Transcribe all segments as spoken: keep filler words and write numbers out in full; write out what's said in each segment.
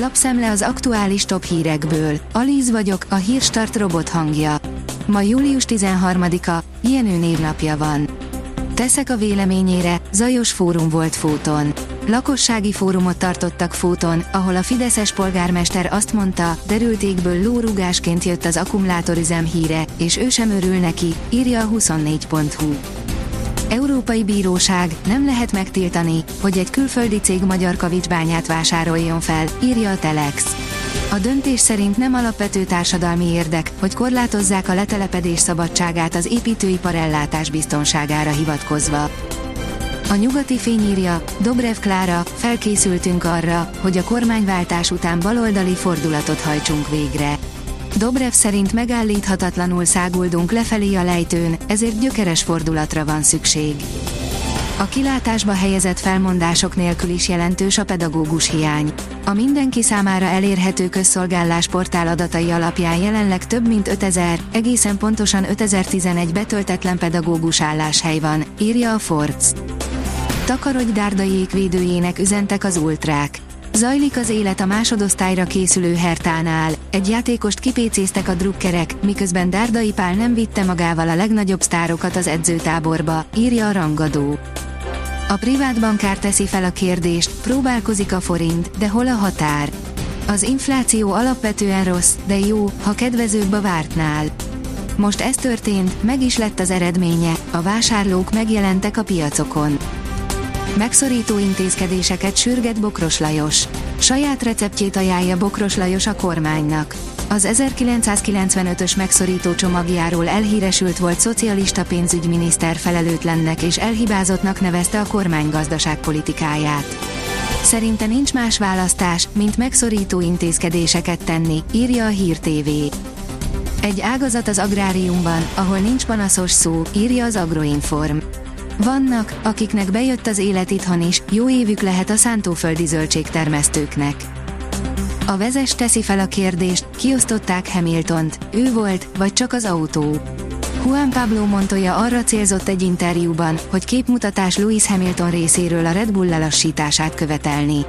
Lapszem le az aktuális top hírekből. Alíz vagyok, a Hírstart robot hangja. Ma július tizenharmadika, Jenő névnapja van. Teszek a véleményére, zajos fórum volt Fóton. Lakossági fórumot tartottak Fóton, ahol a fideszes polgármester azt mondta, derültékből lórugásként jött az akkumulátorüzem híre, és ő sem örül neki, írja a huszonnégy pont hú. Európai Bíróság, nem lehet megtiltani, hogy egy külföldi cég magyar kavicsbányát vásároljon fel, írja a Telex. A döntés szerint nem alapvető társadalmi érdek, hogy korlátozzák a letelepedés szabadságát az építőipar ellátás biztonságára hivatkozva. A Nyugati Fény írja, Dobrev Klára, felkészültünk arra, hogy a kormányváltás után baloldali fordulatot hajtsunk végre. Dobrev szerint megállíthatatlanul száguldunk lefelé a lejtőn, ezért gyökeres fordulatra van szükség. A kilátásba helyezett felmondások nélkül is jelentős a pedagógus hiány. A mindenki számára elérhető közszolgálás portál adatai alapján jelenleg több mint ötezer, egészen pontosan ötezer-tizenegy betöltetlen pedagógus álláshely van, írja a Forc. Takarodj Dárdaiék védőjének üzentek az ultrák. Zajlik az élet a másodosztályra készülő Hertánál, egy játékost kipécéztek a drukkerek, miközben Dárdai Pál nem vitte magával a legnagyobb sztárokat az edzőtáborba, írja a Rangadó. A Privátbankár teszi fel a kérdést, próbálkozik a forint, de hol a határ? Az infláció alapvetően rossz, de jó, ha kedvezőbb a vártnál. Most ez történt, meg is lett az eredménye, a vásárlók megjelentek a piacokon. Megszorító intézkedéseket sürget Bokros Lajos. Saját receptjét ajánlja Bokros Lajos a kormánynak. Az ezerkilencszázkilencvenötös megszorító csomagjáról elhíresült volt szocialista pénzügyminiszter felelőtlennek és elhibázottnak nevezte a kormány gazdaságpolitikáját. Szerinte nincs más választás, mint megszorító intézkedéseket tenni, írja a Hír té vé. Egy ágazat az agráriumban, ahol nincs panaszos szó, írja az Agroinform. Vannak, akiknek bejött az élet itthon is, jó évük lehet a szántóföldi zöldségtermesztőknek. A Vezes teszi fel a kérdést, kiosztották Hamiltont, ő volt, vagy csak az autó. Juan Pablo Montoya arra célzott egy interjúban, hogy képmutatás Lewis Hamilton részéről a Red Bull lelassítását követelni.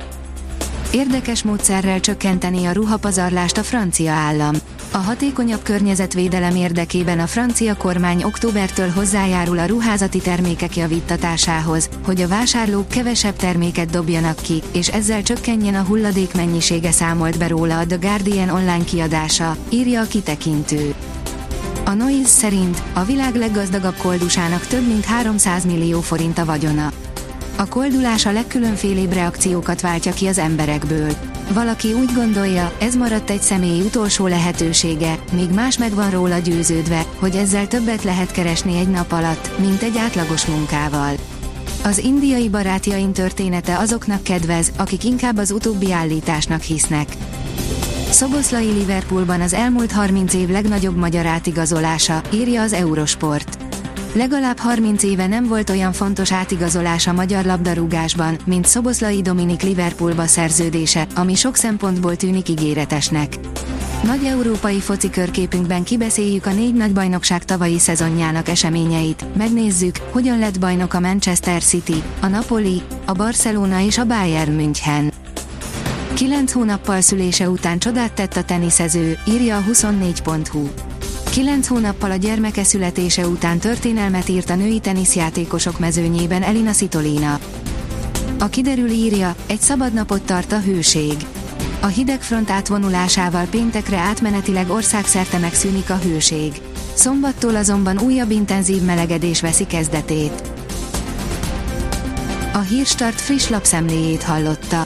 Érdekes módszerrel csökkenteni a ruhapazarlást a francia állam. A hatékonyabb környezetvédelem érdekében a francia kormány októbertől hozzájárul a ruházati termékek javítatásához, hogy a vásárlók kevesebb terméket dobjanak ki, és ezzel csökkenjen a hulladék mennyisége, számolt be róla a The Guardian online kiadása, írja a kitekintő. A Noiz szerint a világ leggazdagabb koldusának több mint háromszáz millió forint a vagyona. A koldulás a legkülönfélébb reakciókat váltja ki az emberekből. Valaki úgy gondolja, ez maradt egy személy utolsó lehetősége, míg más meg van róla győződve, hogy ezzel többet lehet keresni egy nap alatt, mint egy átlagos munkával. Az indiai barátjaim története azoknak kedvez, akik inkább az utóbbi állításnak hisznek. Szoboszlai Liverpoolban az elmúlt harminc év legnagyobb magyar átigazolása, írja az Eurosport. Legalább harminc éve nem volt olyan fontos átigazolás a magyar labdarúgásban, mint Szoboszlai Dominik Liverpoolba szerződése, ami sok szempontból tűnik ígéretesnek. Nagy európai foci körképünkben kibeszéljük a négy nagybajnokság tavalyi szezonjának eseményeit, megnézzük, hogyan lett bajnok a Manchester City, a Napoli, a Barcelona és a Bayern München. kilenc hónappal szülése után csodát tett a teniszező, írja a huszonnégy pont hú. kilenc hónappal a gyermeke születése után történelmet írt a női teniszjátékosok mezőnyében Elina Szitolina. A kiderül írja, egy szabad napot tart a hőség. A hidegfront átvonulásával péntekre átmenetileg országszerte megszűnik a hőség. Szombattól azonban újabb intenzív melegedés veszi kezdetét. A Hírstart friss lapszemléjét hallotta.